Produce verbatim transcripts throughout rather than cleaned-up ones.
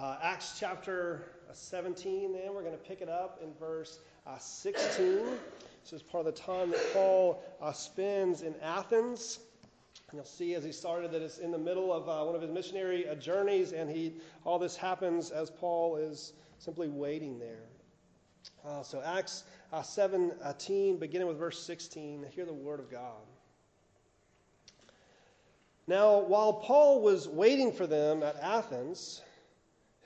Uh, Acts chapter seventeen, then we're going to pick it up in verse uh, sixteen. This is part of the time that Paul uh, spends in Athens. And you'll see as he started that it's in the middle of uh, one of his missionary uh, journeys, and he all this happens as Paul is simply waiting there. Uh, so Acts uh, seventeen, beginning with verse sixteen, hear the word of God. Now, while Paul was waiting for them at Athens,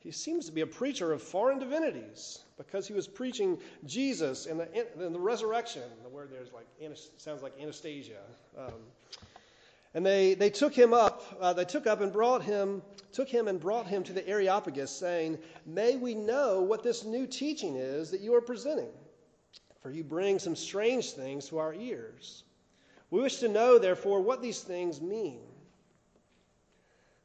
"He seems to be a preacher of foreign divinities," because he was preaching Jesus and the, and the resurrection. The word there is like, sounds like Anastasia. Um, and they, they took him up. Uh, they took up and brought him, took him and brought him to the Areopagus, saying, "May we know what this new teaching is that you are presenting? For you bring some strange things to our ears. We wish to know, therefore, what these things mean."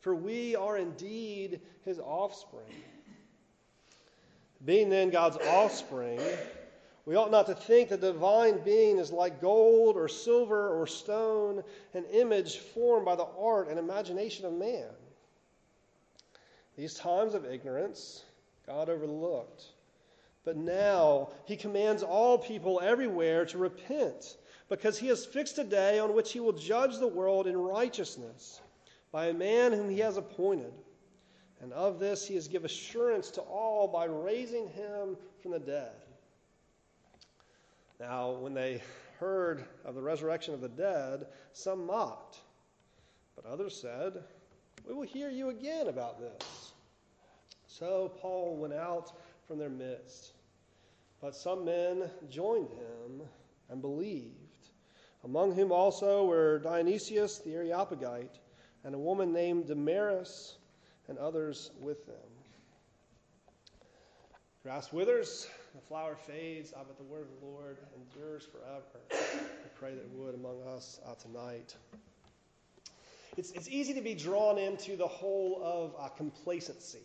For we are indeed his offspring. Being then God's offspring, we ought not to think that the divine being is like gold or silver or stone, an image formed by the art and imagination of man. These times of ignorance God overlooked, but now he commands all people everywhere to repent, because he has fixed a day on which he will judge the world in righteousness, by a man whom he has appointed. And of this he has given assurance to all by raising him from the dead." Now, when they heard of the resurrection of the dead, some mocked, but others said, "We will hear you again about this." So Paul went out from their midst, but some men joined him and believed, among whom also were Dionysius the Areopagite, and a woman named Damaris, and others with them. Grass withers, the flower fades, but the word of the Lord endures forever. I pray that it would among us uh, tonight. It's, it's easy to be drawn into the whole of uh, complacency,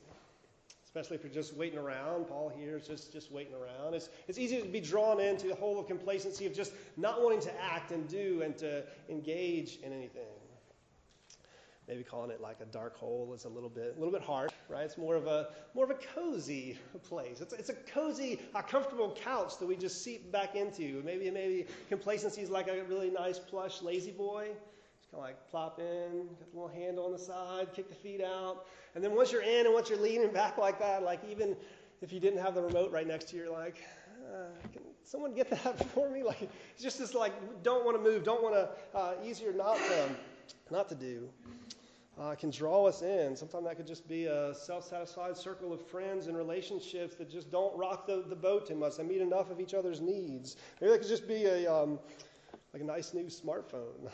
especially if you're just waiting around. Paul here is just, just waiting around. It's, it's easy to be drawn into the whole of complacency, of just not wanting to act and do and to engage in anything. Maybe calling it like a dark hole is a little bit, a little bit harsh, right? It's more of a, more of a cozy place. It's, it's a cozy, a comfortable couch that we just seep back into. Maybe, maybe complacency is like a really nice plush lazy boy. Just kind of like plop in, get the little handle on the side, kick the feet out, and then once you're in and once you're leaning back like that, like even if you didn't have the remote right next to you, you're like, uh, can someone get that for me? Like it's just this like don't want to move, don't want to, uh, easier not to, not to do. uh, can draw us in. Sometimes that could just be a self-satisfied circle of friends and relationships that just don't rock the, the boat too much. They meet enough of each other's needs. Maybe that could just be a um, like a nice new smartphone. Right?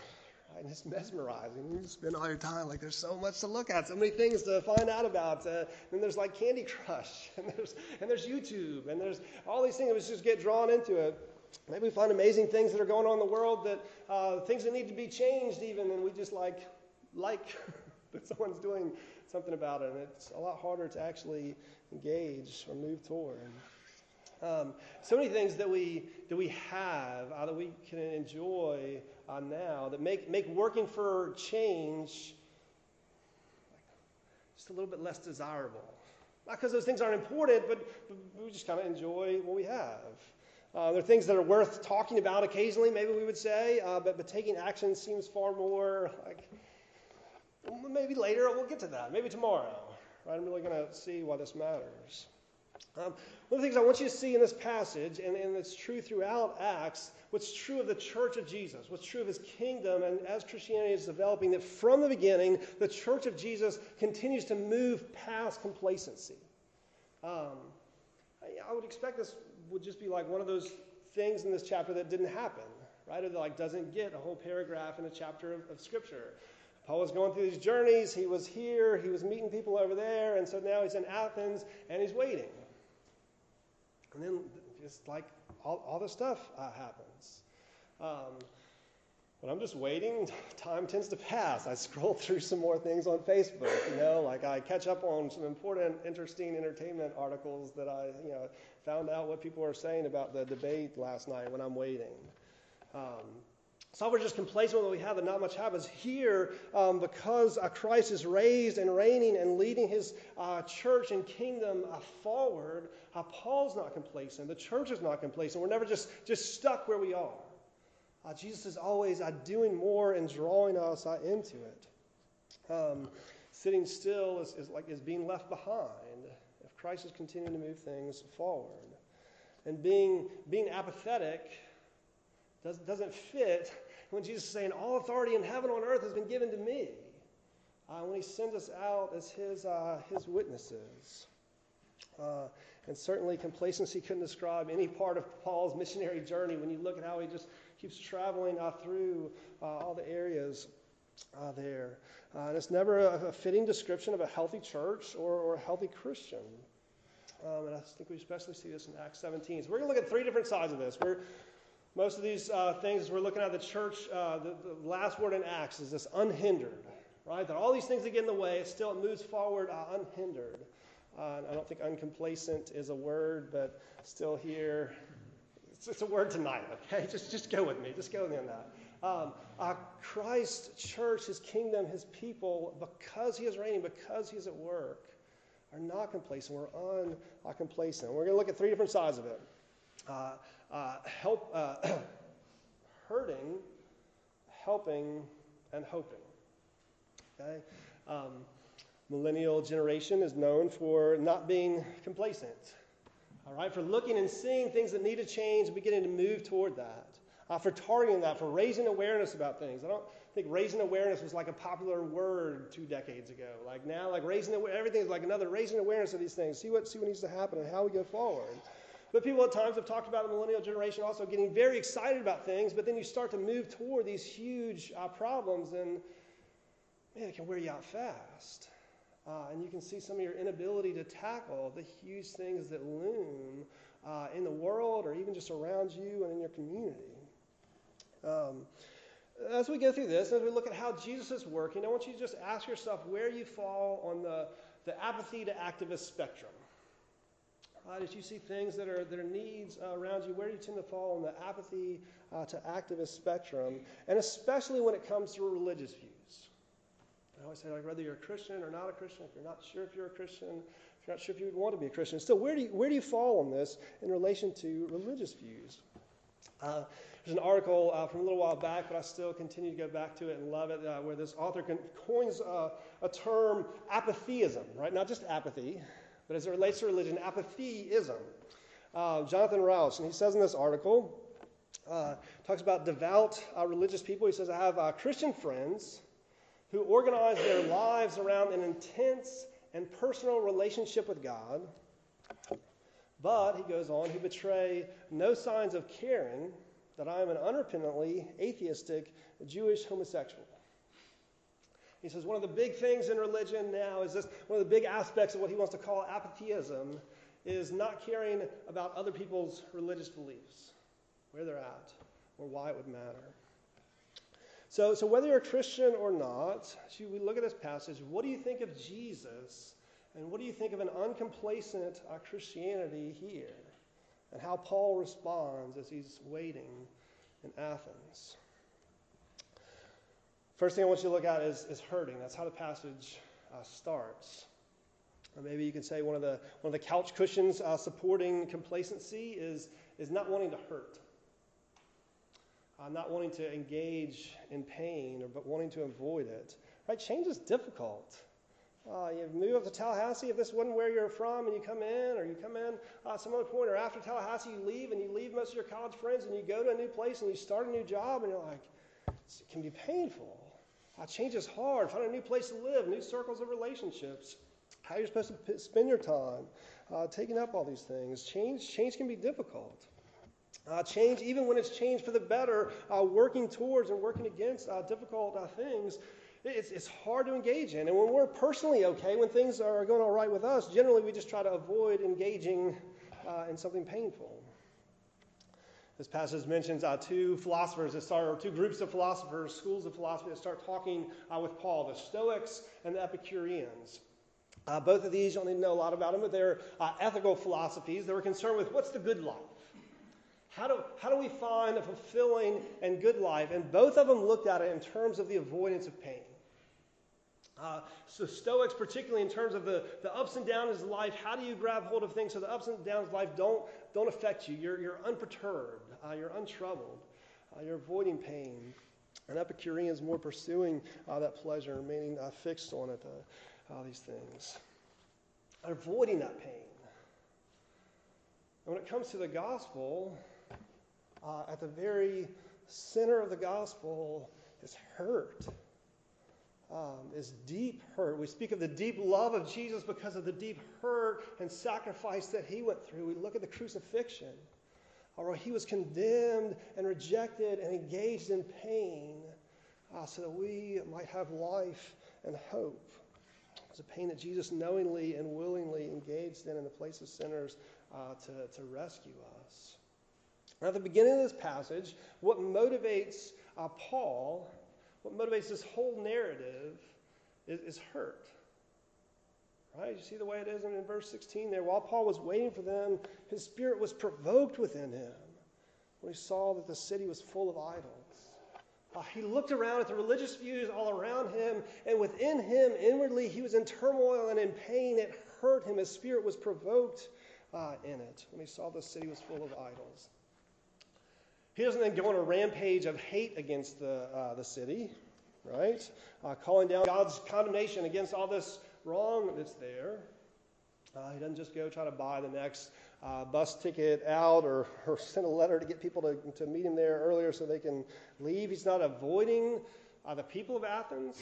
And it's mesmerizing. You spend all your time like there's so much to look at, so many things to find out about. Uh, and there's like Candy Crush, and there's and there's YouTube, and there's all these things that we just get drawn into it. Maybe we find amazing things that are going on in the world, that uh, things that need to be changed even, and we just like, like that someone's doing something about it, and it's a lot harder to actually engage or move toward. Um, so many things that we that we have uh, that we can enjoy uh, now that make make working for change just a little bit less desirable. Not because those things aren't important, but, but we just kind of enjoy what we have. Uh, there are things that are worth talking about occasionally, maybe we would say, uh, but, but taking action seems far more like, well, maybe later we'll get to that, maybe tomorrow. Right? I'm really going to see why this matters. Um, one of the things I want you to see in this passage, and, and it's true throughout Acts, what's true of the church of Jesus, what's true of his kingdom, and as Christianity is developing, that from the beginning, the church of Jesus continues to move past complacency. Um, I, I would expect this would just be like one of those things in this chapter that didn't happen, right? Or that like doesn't get a whole paragraph in a chapter of, of Scripture. Paul was going through these journeys. He was here. He was meeting people over there. And so now he's in Athens, and he's waiting. And then just like all, all this stuff uh, happens. Um, when I'm just waiting, time tends to pass. I scroll through some more things on Facebook, you know, like I catch up on some important, interesting entertainment articles that I, you know, found out what people are saying about the debate last night when I'm waiting. Um, so we're just complacent with what we have, that not much happens. Here, um, because uh, Christ is raised and reigning and leading his uh, church and kingdom uh, forward, uh, Paul's not complacent. The church is not complacent. We're never just, just stuck where we are. Uh, Jesus is always uh, doing more and drawing us uh, into it. Um, sitting still is, is like is being left behind. If Christ is continuing to move things forward, and being being apathetic does, doesn't fit when Jesus is saying, "All authority in heaven and on earth has been given to me." Uh, when he sends us out as his uh, his witnesses. Uh, and certainly complacency couldn't describe any part of Paul's missionary journey when you look at how he just keeps traveling uh, through uh, all the areas uh, there. Uh, and it's never a, a fitting description of a healthy church or, or a healthy Christian. Um, and I think we especially see this in Acts seventeen. So we're going to look at three different sides of this. We're, most of these uh, things we're looking at the church, uh, the, the last word in Acts is this unhindered, right? That all these things that get in the way, it still moves forward uh, unhindered. Uh, I don't think uncomplacent is a word, but still here, it's, it's a word tonight, okay? Just just go with me. Just go with me on that. Um, uh, Christ's church, his kingdom, his people, because he is reigning, because he is at work, are not complacent. We're un, uh, complacent. We're going to look at three different sides of it. Uh, uh, help, uh, hurting, helping, and hoping, okay? Um Millennial generation is known for not being complacent, all right, for looking and seeing things that need to change and beginning to move toward that, uh, for targeting that, for raising awareness about things. I don't think raising awareness was like a popular word two decades ago. Like now, like raising everything is like another raising awareness of these things. See what see what needs to happen and how we go forward. But people at times have talked about the millennial generation also getting very excited about things, but then you start to move toward these huge uh, problems, and man, it can wear you out fast. Uh, and you can see some of your inability to tackle the huge things that loom uh, in the world or even just around you and in your community. Um, as we go through this, as we look at how Jesus is working, I want you to just ask yourself where you fall on the, the apathy to activist spectrum. Uh, as you see things that are their needs uh, around you, where do you tend to fall on the apathy uh, to activist spectrum, and especially when it comes to religious views. I always say, like, whether you're a Christian or not a Christian, if you're not sure if you're a Christian, if you're not sure if you would want to be a Christian, still, where do you, where do you fall on this in relation to religious views? Uh, there's an article uh, from a little while back, but I still continue to go back to it and love it, uh, where this author con- coins uh, a term, apatheism, right? Not just apathy, but as it relates to religion, apatheism. Uh, Jonathan Rauch, and he says in this article, uh, talks about devout uh, religious people. He says, I have uh, Christian friends who organize their lives around an intense and personal relationship with God, but, he goes on, who betray no signs of caring that I am an unrepentantly atheistic Jewish homosexual. He says one of the big things in religion now is this, one of the big aspects of what he wants to call apatheism is not caring about other people's religious beliefs, where they're at, or why it would matter. So, so whether you're a Christian or not, should we look at this passage? What do you think of Jesus? And what do you think of an uncomplacent uh, Christianity here? And how Paul responds as he's waiting in Athens. First thing I want you to look at is, is hurting. That's how the passage uh, starts. Or maybe you can say one of the one of the couch cushions uh, supporting complacency is, is not wanting to hurt. Uh, not wanting to engage in pain, or, but wanting to avoid it. Right? Change is difficult. Uh, you move up to Tallahassee, if this wasn't where you're from, and you come in, or you come in uh, some other point, or after Tallahassee you leave, and you leave most of your college friends, and you go to a new place, and you start a new job, and you're like, it can be painful. Uh, change is hard. Find a new place to live, new circles of relationships, how you're supposed to p- spend your time, uh, taking up all these things. Change, change can be difficult. Uh, change, even when it's change for the better, uh, working towards and working against uh, difficult uh, things, It's, it's hard to engage in. And when we're personally okay, when things are going all right with us, generally we just try to avoid engaging uh, in something painful. This passage mentions uh, two philosophers that start, or two groups of philosophers, schools of philosophy that start talking uh, with Paul, the Stoics and the Epicureans. Uh, both of these, you don't need to know a lot about them, but they're uh, ethical philosophies. They were concerned with what's the good life? How do, how do we find a fulfilling and good life? And both of them looked at it in terms of the avoidance of pain. Uh, so Stoics, particularly in terms of the, the ups and downs of life, how do you grab hold of things so the ups and downs of life don't, don't affect you? You're, you're unperturbed. Uh, you're untroubled. Uh, you're avoiding pain. And Epicureans more pursuing uh, that pleasure, remaining uh, fixed on it, uh, uh, these things. Avoiding that pain. And when it comes to the gospel, Uh, at the very center of the gospel is hurt, um, is deep hurt. We speak of the deep love of Jesus because of the deep hurt and sacrifice that he went through. We look at the crucifixion, where he was condemned and rejected and engaged in pain uh, so that we might have life and hope. It's a pain that Jesus knowingly and willingly engaged in in the place of sinners uh, to, to rescue us. Now, at the beginning of this passage, what motivates uh, Paul, what motivates this whole narrative is, is hurt. Right? You see the way it is in, in verse sixteen there. While Paul was waiting for them, his spirit was provoked within him when he saw that the city was full of idols. Uh, he looked around at the religious views all around him, and within him, inwardly, he was in turmoil and in pain. It hurt him. His spirit was provoked uh, in it when he saw the city was full of idols. He doesn't then go on a rampage of hate against the uh, the city, right? Uh, calling down God's condemnation against all this wrong that's there. Uh, he doesn't just go try to buy the next uh, bus ticket out or, or send a letter to get people to, to meet him there earlier so they can leave. He's not avoiding uh, the people of Athens.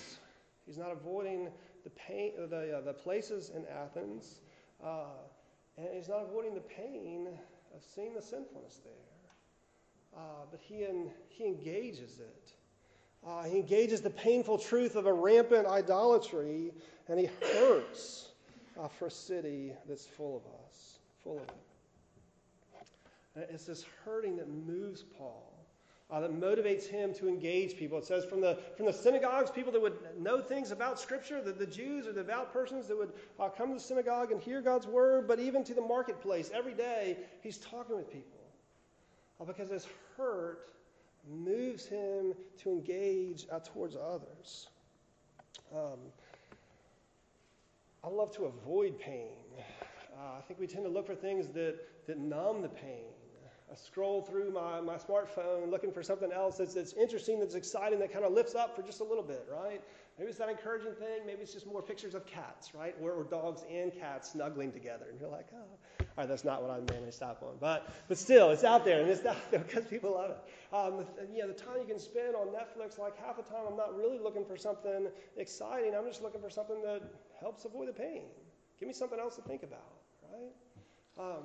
He's not avoiding the pain, or the uh, the places in Athens, uh, and he's not avoiding the pain of seeing the sinfulness there. Uh, but he, en- he engages it. Uh, he engages the painful truth of a rampant idolatry, and he hurts uh, for a city that's full of us, full of it. And it's this hurting that moves Paul, uh, that motivates him to engage people. It says from the from the synagogues, people that would know things about Scripture, the, the Jews or the devout persons that would uh, come to the synagogue and hear God's word, but even to the marketplace. Every day, he's talking with people. Because this hurt moves him to engage uh, towards others. Um, I love to avoid pain. Uh, I think we tend to look for things that, that numb the pain. I scroll through my, my smartphone looking for something else that's, that's interesting, that's exciting, that kind of lifts up for just a little bit, right? Maybe it's that encouraging thing. Maybe it's just more pictures of cats, right? Or, or dogs and cats snuggling together. And you're like, oh, All right, that's not what I'm going to stop on. But but still, it's out there, and it's out there because people love it. Um, you know, the time you can spend on Netflix, like half the time I'm not really looking for something exciting. I'm just looking for something that helps avoid the pain. Give me something else to think about, right? Um,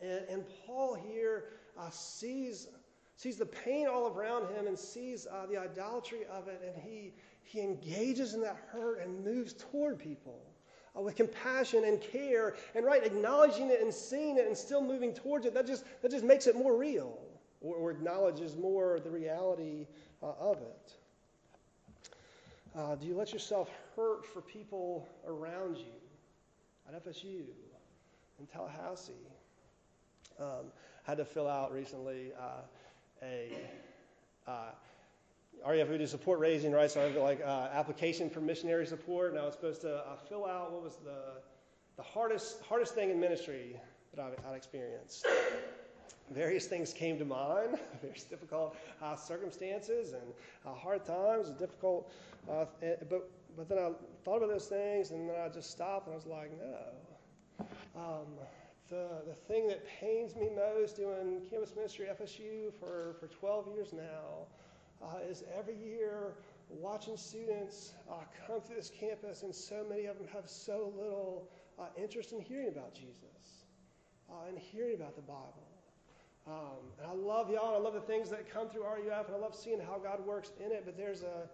and, and Paul here uh, sees sees the pain all around him and sees uh, the idolatry of it, and he he engages in that hurt and moves toward people uh, with compassion and care, and right, acknowledging it and seeing it and still moving towards it. That just that just makes it more real, or, or acknowledges more the reality uh, of it. Uh, do you let yourself hurt for people around you? At F S U, in Tallahassee, um, had to fill out recently uh, a uh, R E F, we do support raising, right? So I have like uh, application for missionary support, and I was supposed to uh, fill out what was the the hardest hardest thing in ministry that I've, I'd experienced. Various things came to mind, various difficult uh, circumstances and uh, hard times, and difficult, uh, but. But then I thought about those things, and then I just stopped, and I was like, no. Um, the the thing that pains me most doing campus ministry at F S U for, for twelve years now uh, is every year watching students uh, come through this campus, and so many of them have so little uh, interest in hearing about Jesus uh, and hearing about the Bible. Um, and I love y'all, and I love the things that come through R U F, and I love seeing how God works in it, but there's a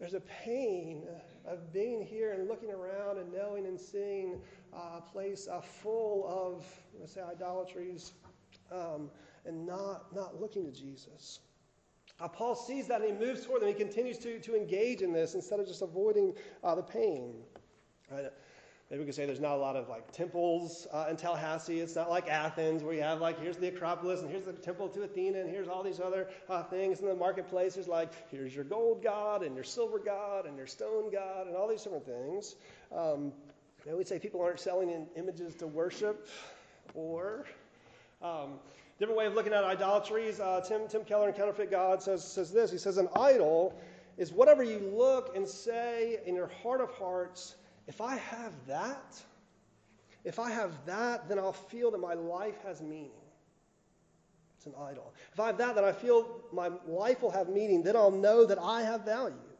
There's a pain of being here and looking around and knowing and seeing a place full of, let's say, idolatries um, and not, not looking to Jesus. Uh, Paul sees that, and he moves toward them. He continues to, to engage in this instead of just avoiding uh, the pain. Right? Maybe we could say there's not a lot of like temples uh, in Tallahassee. It's not like Athens where you have like here's the Acropolis and here's the temple to Athena and here's all these other uh, things in the marketplace. There's like here's your gold god and your silver god and your stone god and all these different things. Um, and we'd say people aren't selling in images to worship, or um, different way of looking at idolatries. Uh, Tim Tim Keller in Counterfeit God says says this. He says an idol is whatever you look and say in your heart of hearts. If I have that, if I have that, then I'll feel that my life has meaning. It's an idol. If I have that, then I feel my life will have meaning. Then I'll know that I have value.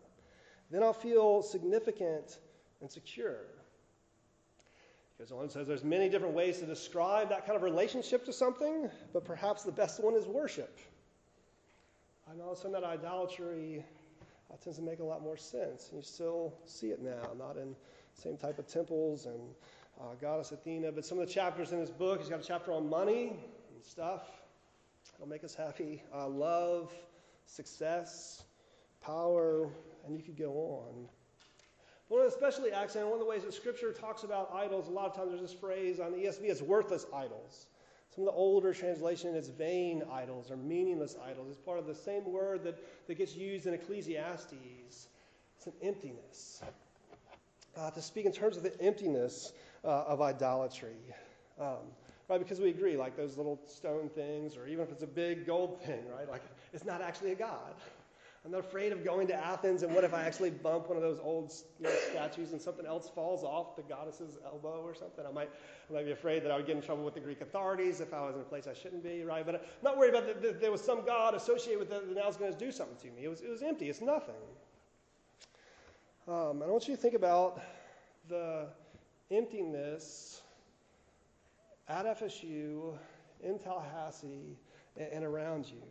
Then I'll feel significant and secure. He goes on and says there's many different ways to describe that kind of relationship to something, but perhaps the best one is worship. And all of a sudden that idolatry uh, tends to make a lot more sense. And you still see it now, not in same type of temples and uh, goddess Athena. But some of the chapters in his book, he's got a chapter on money and stuff. It'll make us happy. Uh, love, success, power, and you could go on. But one of the especially accent, one of the ways that Scripture talks about idols, a lot of times there's this phrase on the E S V, it's worthless idols. Some of the older translation is vain idols or meaningless idols. It's part of the same word that, that gets used in Ecclesiastes. It's an emptiness. Uh, to speak in terms of the emptiness uh, of idolatry, um, right? Because we agree, like those little stone things, or even if it's a big gold thing, right? Like it's not actually a god. I'm not afraid of going to Athens, and what if I actually bump one of those old, you know, statues and something else falls off the goddess's elbow or something? I might, I might be afraid that I would get in trouble with the Greek authorities if I was in a place I shouldn't be, right? But I'm not worried about that the, there was some god associated with it that now is going to do something to me. It was, it was empty. It's nothing. Um, I want you to think about the emptiness at F S U, in Tallahassee, and, and around you.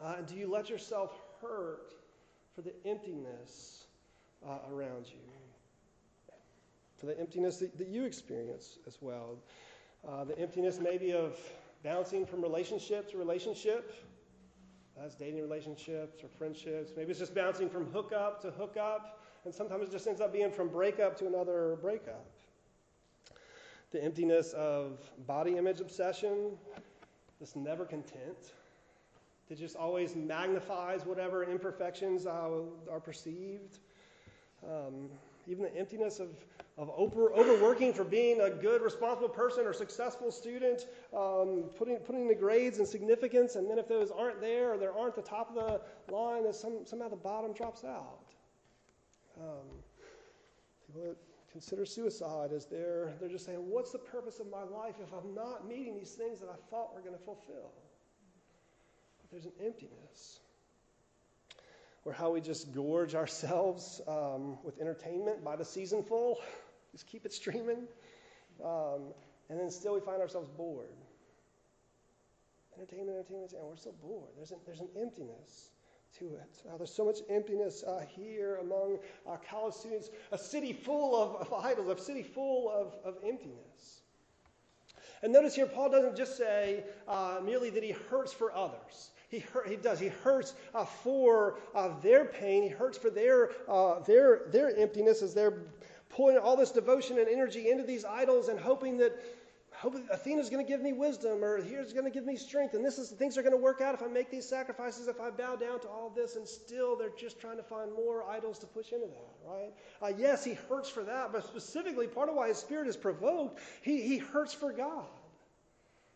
Uh, do you let yourself hurt for the emptiness uh, around you? For the emptiness that, that you experience as well. Uh, the emptiness maybe of bouncing from relationship to relationship. That's dating relationships or friendships. Maybe it's just bouncing from hookup to hookup, and sometimes it just ends up being from breakup to another breakup. The emptiness of body image obsession, this never content, that just always magnifies whatever imperfections uh, are perceived. Um, even the emptiness of, of over, overworking for being a good, responsible person or successful student, um, putting putting the grades and significance, and then if those aren't there or there aren't the top of the line, then some, somehow the bottom drops out. Um, consider suicide as they're, they're just saying, what's the purpose of my life if I'm not meeting these things that I thought were going to fulfill? But there's an emptiness. Or how we just gorge ourselves um, with entertainment by the season full, just keep it streaming, um, and then still we find ourselves bored. Entertainment, entertainment, and we're so bored. There's an, there's an emptiness to it. Uh, there's so much emptiness uh, here among our college students, a city full of, of idols, a city full of, of emptiness. And notice here, Paul doesn't just say uh, merely that he hurts for others. He, hurt, he does. He hurts uh, for uh, their pain. He hurts for their, uh, their, their emptiness as they're pulling all this devotion and energy into these idols and hoping that Hope Athena's going to give me wisdom, or here's going to give me strength, and this is things are going to work out if I make these sacrifices, if I bow down to all this, and still they're just trying to find more idols to push into that, right? Uh, yes, he hurts for that, but specifically part of why his spirit is provoked, he, he hurts for God.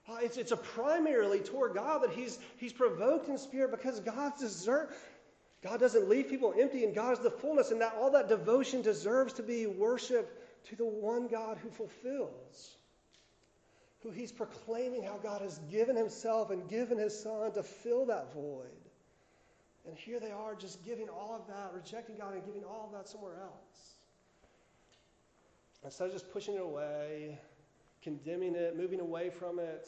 Uh, it's it's a primarily toward God that he's he's provoked in spirit, because God's desert. God doesn't leave people empty, and God is the fullness, and that all that devotion deserves to be worship to the one God who fulfills, who he's proclaiming how God has given himself and given his son to fill that void. And here they are just giving all of that, rejecting God and giving all of that somewhere else. Instead of just pushing it away, condemning it, moving away from it,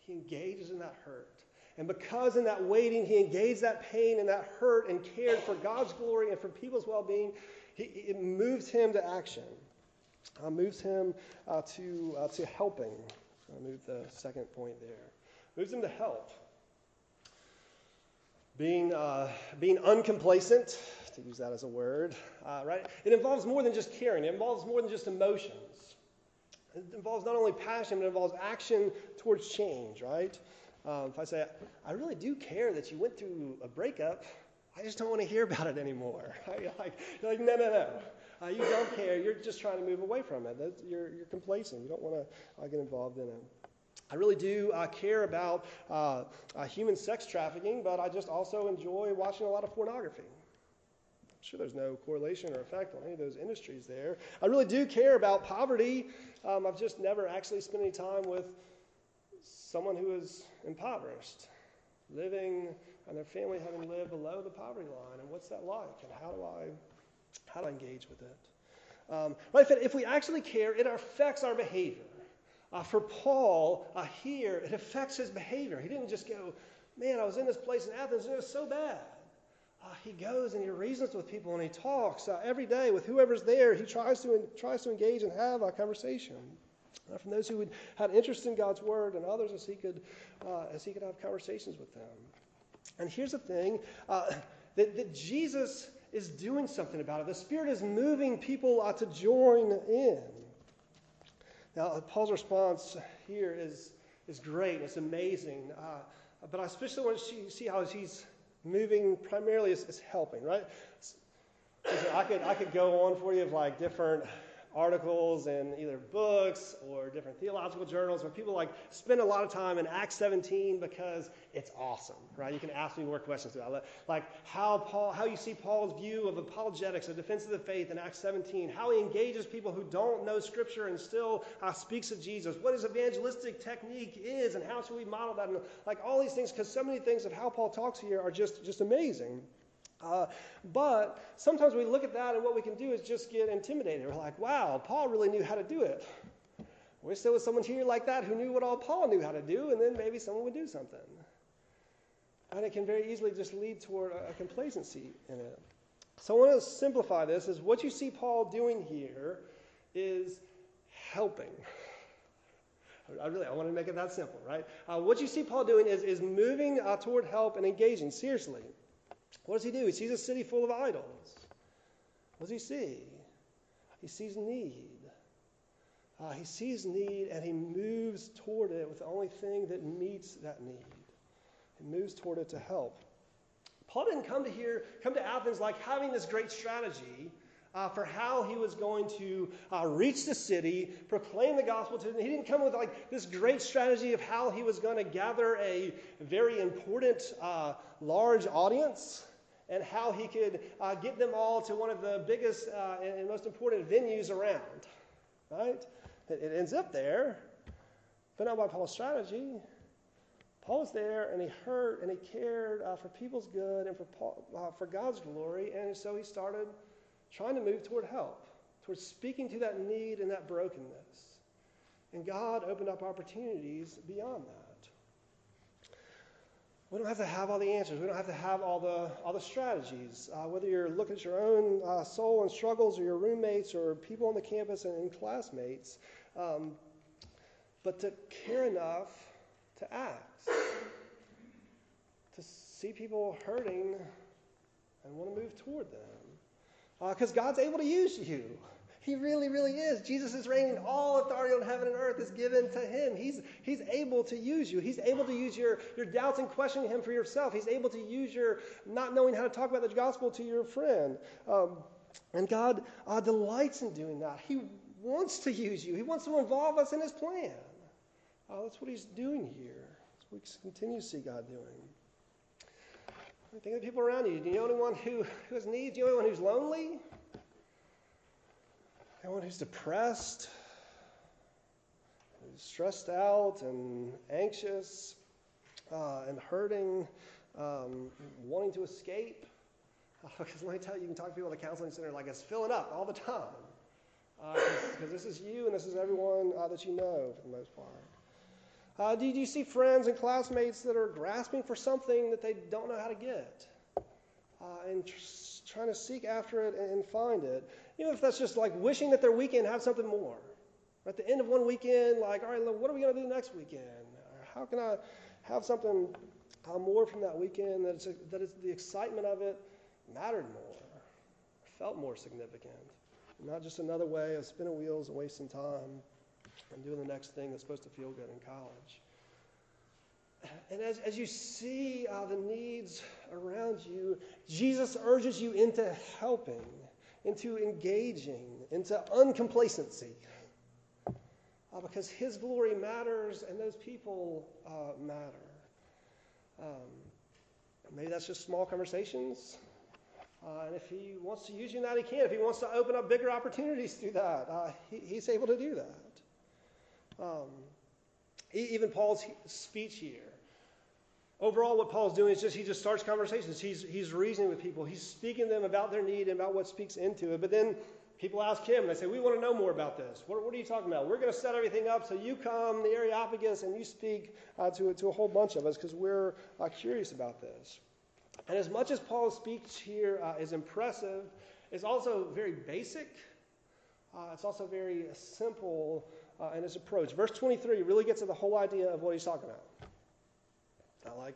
he engages in that hurt. And because in that waiting, he engaged that pain and that hurt and cared for God's glory and for people's well-being, he, it moves him to action. Uh, moves him uh, to, uh, to helping. I'll move the second point there. Moves him to help. Being uh, being uncomplacent, to use that as a word, uh, right? It involves more than just caring. It involves more than just emotions. It involves not only passion, but it involves action towards change, right? Um, if I say, I really do care that you went through a breakup, I just don't want to hear about it anymore. You're like, you're like, no, no, no. Uh, you don't care. You're just trying to move away from it. That's, you're, you're complacent. You don't want to uh, get involved in it. I really do uh, care about uh, uh, human sex trafficking, but I just also enjoy watching a lot of pornography. I'm sure there's no correlation or effect on any of those industries there. I really do care about poverty. Um, I've just never actually spent any time with someone who is impoverished, living and their family having lived below the poverty line. And what's that like? And how do I... How do I engage with it? Um, right, if we actually care, it affects our behavior. Uh, for Paul uh, here, it affects his behavior. He didn't just go, man, I was in this place in Athens and it was so bad. Uh, he goes and he reasons with people and he talks uh, every day with whoever's there. He tries to en- tries to engage and have a conversation. Uh, from those who would, had interest in God's word and others as he could uh, as he could have conversations with them. And here's the thing, uh, that, that Jesus is doing something about it. The Spirit is moving people uh, to join in. Now, uh, Paul's response here is, is great. It's amazing. Uh, but I especially want to see how he's moving primarily as, as helping, right? So I could I could go on for you of like different articles in either books or different theological journals where people like spend a lot of time in Acts seventeen because it's awesome, right? You can ask me more questions about it. Like how Paul, how you see Paul's view of apologetics, a defense of the faith in Acts seventeen, how he engages people who don't know Scripture and still uh, speaks of Jesus, what his evangelistic technique is, and how should we model that? And like all these things, because so many things of how Paul talks here are just, just amazing. Uh, but sometimes we look at that and what we can do is just get intimidated. We're like, wow, Paul really knew how to do it. I wish there was someone here like that who knew what all Paul knew how to do, and then maybe someone would do something. And it can very easily just lead toward a, a complacency in it. So I want to simplify this is what you see Paul doing here is helping. I really I want to make it that simple, right? Uh, what you see Paul doing is, is moving uh, toward help and engaging, seriously. What does he do? He sees a city full of idols. What does he see? He sees need. Uh, he sees need and he moves toward it with the only thing that meets that need. He moves toward it to help. Paul didn't come to here, come to Athens like having this great strategy uh, for how he was going to uh, reach the city, proclaim the gospel to them. He didn't come with like this great strategy of how he was going to gather a very important, uh, large audience and how he could uh, get them all to one of the biggest uh, and most important venues around, right? It, it ends up there, but not by Paul's strategy. Paul was there, and he heard, and he cared uh, for people's good and for, Paul, uh, for God's glory, and so he started trying to move toward help, toward speaking to that need and that brokenness. And God opened up opportunities beyond that. We don't have to have all the answers. We don't have to have all the all the strategies. Uh, whether you're looking at your own uh, soul and struggles, or your roommates, or people on the campus and, and classmates, um, but to care enough to act, to see people hurting and want to move toward them, because uh, God's able to use you. He really, really is. Jesus is reigning. All authority on heaven and earth is given to him. He's, he's able to use you. He's able to use your, your doubts and questioning him for yourself. He's able to use your not knowing how to talk about the gospel to your friend. Um, and God uh, delights in doing that. He wants to use you. He wants to involve us in his plan. Uh, that's what he's doing here. That's what we continue to see God doing. Think of the people around you. Do you know anyone who, who has needs? Do you know anyone who's lonely? Anyone who's depressed, who's stressed out and anxious uh, and hurting, um, wanting to escape? Because uh, let me tell you, you can talk to people at the counseling center like it's filling up all the time. Because uh, this is you and this is everyone uh, that you know for the most part. Uh, do, do you see friends and classmates that are grasping for something that they don't know how to get? Uh, and tr- trying to seek after it and, and find it. You know, if that's just like wishing that their weekend had something more. At the end of one weekend, like, all right, look, what are we going to do next weekend? Or how can I have something uh, more from that weekend that it's, that it's the excitement of it mattered more, felt more significant, not just another way of spinning wheels and wasting time and doing the next thing that's supposed to feel good in college. And as, as you see uh, the needs around you, Jesus urges you into helping, into engaging, into uncomplacency. Uh, because his glory matters and those people uh, matter. Um, maybe that's just small conversations. Uh, and if he wants to use you in that, he can. If he wants to open up bigger opportunities through that, uh, he, he's able to do that. Um, Even Paul's speech here. Overall, what Paul's doing is just he just starts conversations. He's he's reasoning with people. He's speaking to them about their need and about what speaks into it. But then people ask him, and they say, we want to know more about this. What, what are you talking about? We're going to set everything up so you come, the Areopagus, and you speak uh, to, to a whole bunch of us because we're uh, curious about this. And as much as Paul's speech here uh, is impressive, it's also very basic. Uh, it's also very simple. Uh, and his approach. Verse twenty-three really gets at the whole idea of what he's talking about. It's not like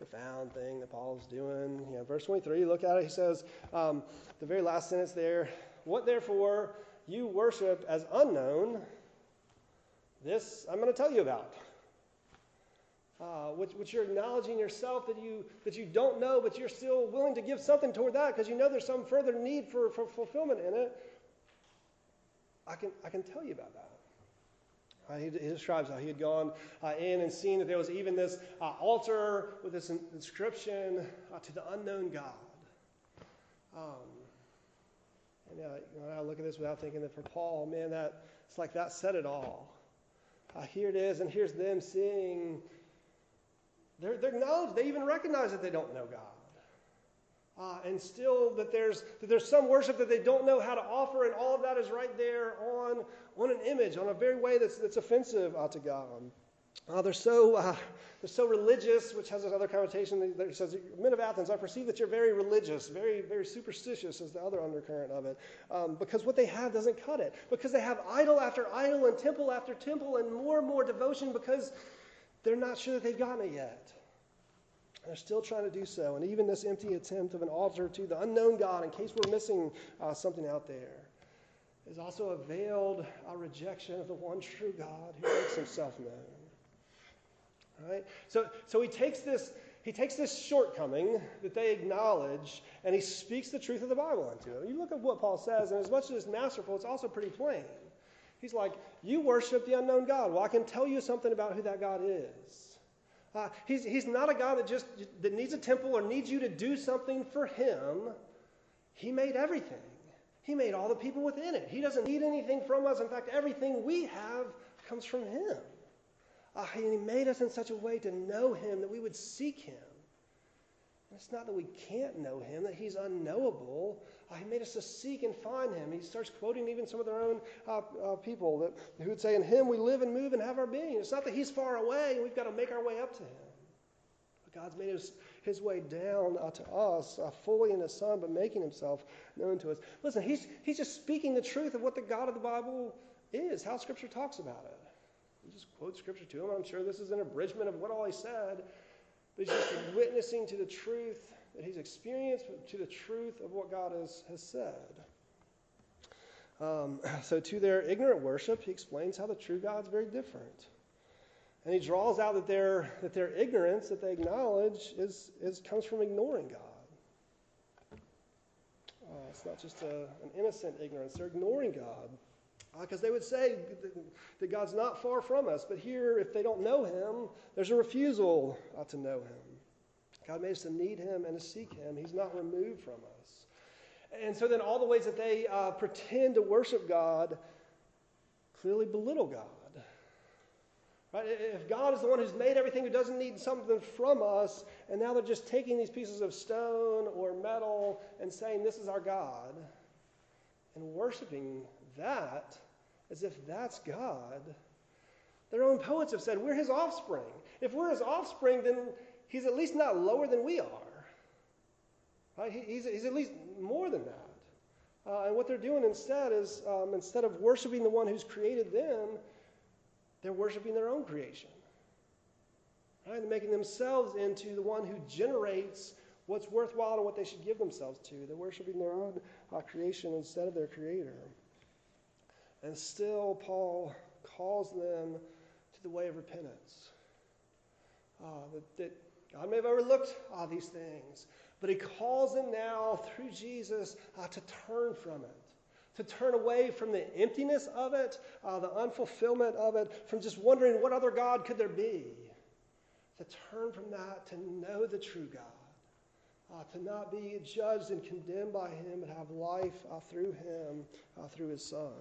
a profound thing that Paul's doing. You know, verse twenty-three, look at it. He says, um, the very last sentence there, what therefore you worship as unknown, this I'm going to tell you about. Uh, which, which you're acknowledging yourself that you that you don't know, but you're still willing to give something toward that because you know there's some further need for, for fulfillment in it. I can I can tell you about that. Uh, he, he describes how he had gone uh, in and seen that there was even this uh, altar with this inscription uh, to the unknown God. Um, and uh, when I look at this without thinking that for Paul, man, that it's like that said it all. Uh, here it is, and here's them seeing. They're, they're acknowledged. They even recognize that they don't know God. Uh, and still that there's that there's some worship that they don't know how to offer, and all of that is right there on on an image, on a very way that's that's offensive uh, to God. Uh, they're so uh, they're so religious, which has another connotation that, that says, "Men of Athens, I perceive that you're very religious, very very superstitious," is the other undercurrent of it, um, because what they have doesn't cut it. Because they have idol after idol and temple after temple and more and more devotion, because they're not sure that they've gotten it yet. They're still trying to do so, and even this empty attempt of an altar to the unknown God, in case we're missing uh, something out there, is also a veiled uh, rejection of the one true God who makes himself known. All right? So, so he takes this he takes this shortcoming that they acknowledge, and he speaks the truth of the Bible into it. You look at what Paul says, and as much as it's masterful, it's also pretty plain. He's like, you worship the unknown God. Well, I can tell you something about who that God is. Uh, he's, he's not a God that just that needs a temple or needs you to do something for him. He made everything. He made all the people within it. He doesn't need anything from us. In fact, everything we have comes from him. Uh, he made us in such a way to know him that we would seek him. And it's not that we can't know him, that he's unknowable. Uh, he made us to seek and find him. He starts quoting even some of their own uh, uh, people that, who would say, in him we live and move and have our being. It's not that he's far away and we've got to make our way up to him. But God's made his, his way down uh, to us, uh, fully in his Son, but making himself known to us. Listen, he's, he's just speaking the truth of what the God of the Bible is, how Scripture talks about it. You just quote Scripture to him. I'm sure this is an abridgment of what all he said. But he's just witnessing to the truth that he's experienced, to the truth of what God has, has said. Um, so to their ignorant worship, he explains how the true God's very different. And he draws out that their that their ignorance that they acknowledge is, is comes from ignoring God. Uh, it's not just a, an innocent ignorance. They're ignoring God. Because uh, they would say that God's not far from us. But here, if they don't know him, there's a refusal uh, to know him. God made us to need him and to seek him. He's not removed from us. And so then all the ways that they uh, pretend to worship God clearly belittle God. Right? If God is the one who's made everything, who doesn't need something from us, and now they're just taking these pieces of stone or metal and saying, this is our God, and worshiping that as if that's God. Their own poets have said, we're his offspring. If we're his offspring, then he's at least not lower than we are. Right? He, he's, he's at least more than that. Uh, and what they're doing instead is, um, instead of worshiping the one who's created them, they're worshiping their own creation. Right? They're making themselves into the one who generates what's worthwhile and what they should give themselves to. They're worshiping their own uh, creation instead of their creator. And still, Paul calls them to the way of repentance. Uh, that, that God may have overlooked all uh, these things, but he calls them now through Jesus uh, to turn from it, to turn away from the emptiness of it, uh, the unfulfillment of it, from just wondering what other God could there be, to turn from that to know the true God. Uh, to not be judged and condemned by him, but have life uh, through him, uh, through his Son.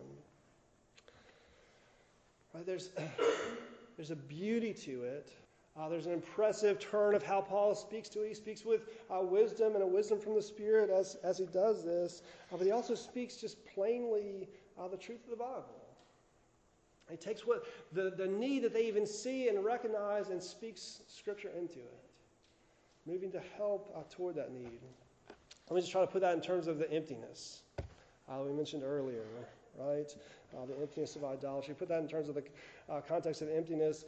Right, there's, there's a beauty to it. Uh, there's an impressive turn of how Paul speaks to it. He speaks with uh, wisdom and a wisdom from the Spirit as, as he does this. Uh, but he also speaks just plainly uh, the truth of the Bible. He takes what the, the need that they even see and recognize and speaks Scripture into it. Moving to help uh, toward that need. Let me just try to put that in terms of the emptiness uh, we mentioned earlier, right? Uh, the emptiness of idolatry. Put that in terms of the uh, context of emptiness.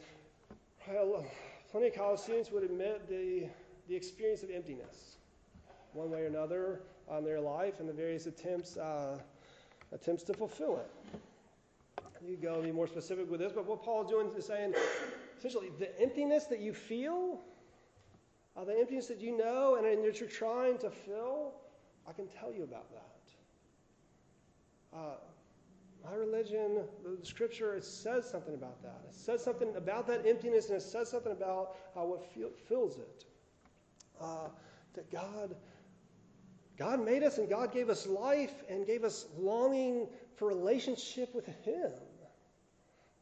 Well, plenty of college students would admit the, the experience of emptiness, one way or another, on their life and the various attempts uh, attempts to fulfill it. You go and be more specific with this, but what Paul is doing is saying, essentially, the emptiness that you feel. Uh, the emptiness that you know and, and that you're trying to fill, I can tell you about that. Uh, my religion, the, the Scripture, it says something about that. It says something about that emptiness, and it says something about uh, what feel, fills it. Uh, that God, God made us, and God gave us life, and gave us longing for relationship with him.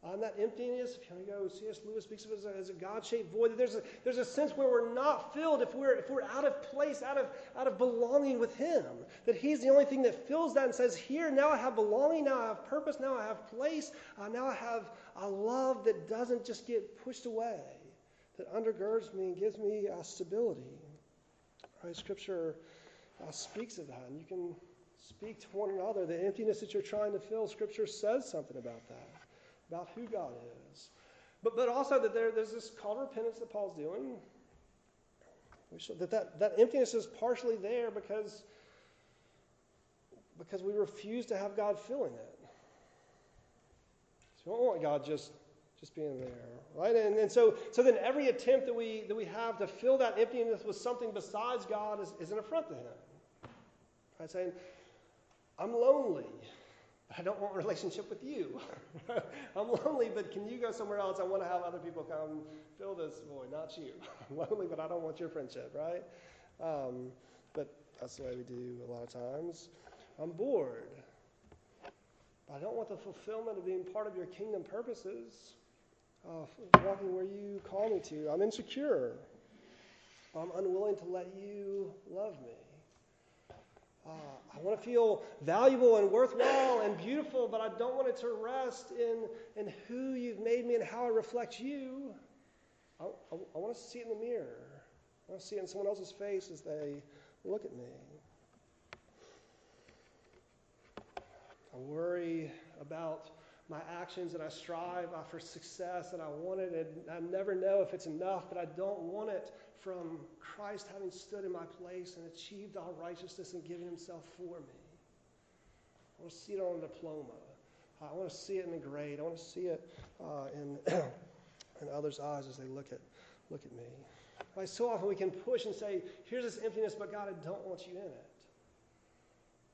On that emptiness, if you go, C S Lewis speaks of it as a, as a God-shaped void. There's a, there's a sense where we're not filled if we're if we're out of place, out of out of belonging with him. That he's the only thing that fills that and says, here, now I have belonging, now I have purpose, now I have place, uh, now I have a love that doesn't just get pushed away, that undergirds me and gives me uh, stability. Right? Scripture uh, speaks of that, and you can speak to one another. The emptiness that you're trying to fill, Scripture says something about that. About who God is. But but also that there, there's this call to repentance that Paul's doing. We should, that, that that emptiness is partially there because, because we refuse to have God filling it. So we don't want God just, just being there. Right? And, and so so then every attempt that we that we have to fill that emptiness with something besides God is, is an affront to him. Right? Saying, I'm lonely. I don't want a relationship with you. I'm lonely, but can you go somewhere else? I want to have other people come fill this void, not you. I'm lonely, but I don't want your friendship, right? Um, but that's the way we do a lot of times. I'm bored. I don't want the fulfillment of being part of your kingdom purposes, uh, walking where you call me to. I'm insecure. I'm unwilling to let you love me. Uh, I want to feel valuable and worthwhile and beautiful, but I don't want it to rest in, in who you've made me and how I reflect you. I, I, I want to see it in the mirror. I want to see it in someone else's face as they look at me. I worry about my actions, and I strive for success, and I want it, and I never know if it's enough, but I don't want it from Christ having stood in my place and achieved all righteousness and given himself for me. I want to see it on a diploma. I want to see it in a grade. I want to see it uh, in, in others' eyes as they look at, look at me. Like so often we can push and say, here's this emptiness, but God, I don't want you in it.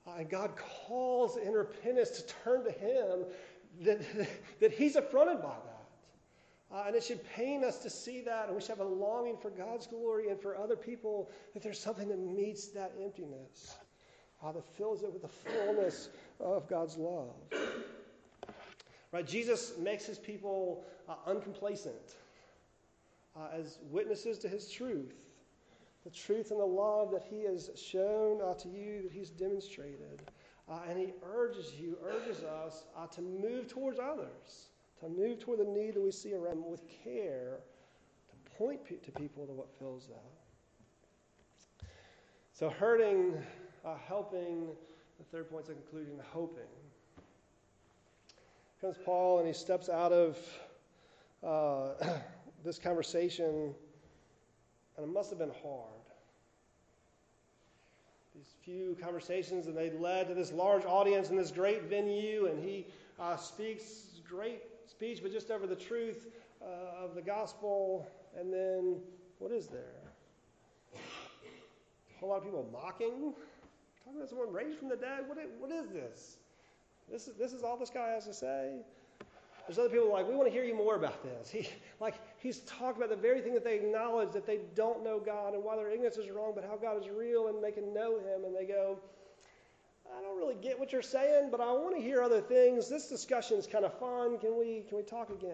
Uh, and God calls in repentance to turn to him, that, that he's affronted by that. Uh, and it should pain us to see that, and we should have a longing for God's glory and for other people, that there's something that meets that emptiness, uh, that fills it with the fullness of God's love. Right? Jesus makes his people uh, uncomplacent uh, as witnesses to his truth, the truth and the love that he has shown uh, to you, that he's demonstrated. Uh, and he urges you, urges us uh, to move towards others, to move toward the need that we see around with care, to point pe- to people to what fills that. So hurting, uh, helping, the third point's a conclusion, hoping. Here comes Paul, and he steps out of uh, this conversation, and it must have been hard. These few conversations, and they led to this large audience in this great venue, and he uh, speaks great speech, but just over the truth uh, of the gospel. And then what is there? A whole lot of people mocking, talking about someone raised from the dead. What is, what is this? This is this is all this guy has to say. There's other people like, we want to hear you more about this. He, like, he's talking about the very thing that they acknowledge, that they don't know God and why their ignorance is wrong, but how God is real and they can know him. And they go, I don't really get what you're saying, but I want to hear other things. This discussion is kind of fun. Can we can we talk again?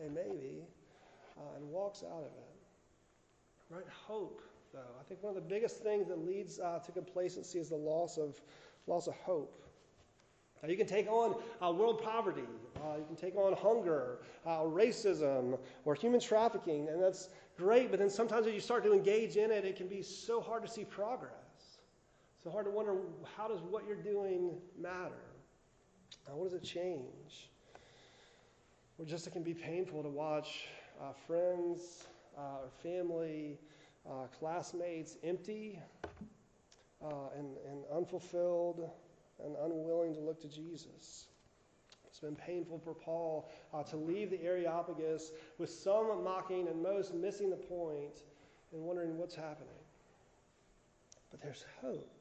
Okay, maybe. Uh, and walks out of it. Right? Hope, though. I think one of the biggest things that leads uh, to complacency is the loss of loss of hope. Uh, you can take on uh, world poverty, uh, you can take on hunger, uh, racism, or human trafficking, and that's great, but then sometimes as you start to engage in it, it can be so hard to see progress. So hard to wonder, how does what you're doing matter? Uh, what does it change? Or just it can be painful to watch uh, friends uh, or family, uh, classmates empty uh, and, and unfulfilled, and unwilling to look to Jesus. It's been painful for Paul uh, to leave the Areopagus with some mocking and most missing the point and wondering what's happening. But there's hope.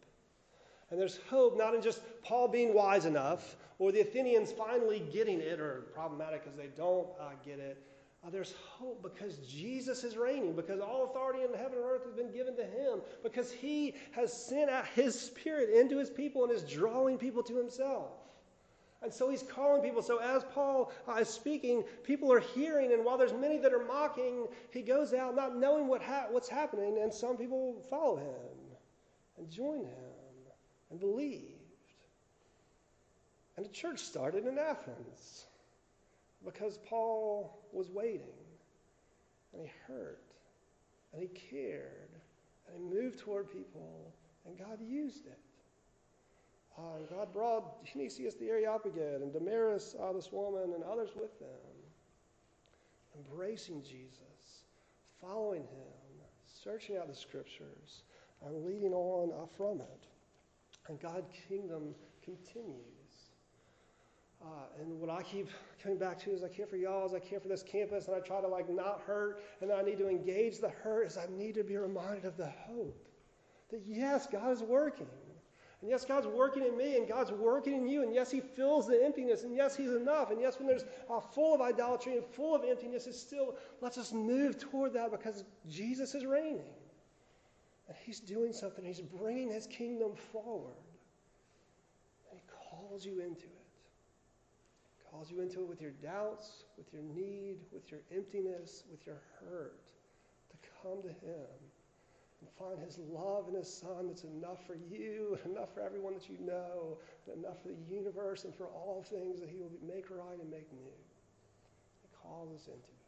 And there's hope not in just Paul being wise enough or the Athenians finally getting it, or problematic because they don't uh, get it. Uh, there's hope because Jesus is reigning, because all authority in heaven and earth has been given to him, because he has sent out his spirit into his people and is drawing people to himself. And so he's calling people. So as Paul uh, is speaking, people are hearing, and while there's many that are mocking, he goes out not knowing what ha- what's happening, and some people follow him and join him and believed. And the church started in Athens. Because Paul was waiting, and he hurt, and he cared, and he moved toward people, and God used it. Uh, and God brought Dionysius the Areopagite and Damaris, uh, this woman, and others with them, embracing Jesus, following him, searching out the scriptures, and leading on uh, from it. And God's kingdom continued. Uh, and what I keep coming back to is I care for y'all, is I care for this campus, and I try to like not hurt, and then I need to engage the hurt, is I need to be reminded of the hope that yes, God is working. And yes, God's working in me, and God's working in you, and yes, he fills the emptiness, and yes, he's enough, and yes, when there's uh, full of idolatry and full of emptiness, it still lets us move toward that because Jesus is reigning. And he's doing something. He's bringing his kingdom forward. And he calls you into it. Calls you into it with your doubts, with your need, with your emptiness, with your hurt, to come to him and find his love and his son that's enough for you, enough for everyone that you know, and enough for the universe and for all things that he will make right and make new. He calls us into it.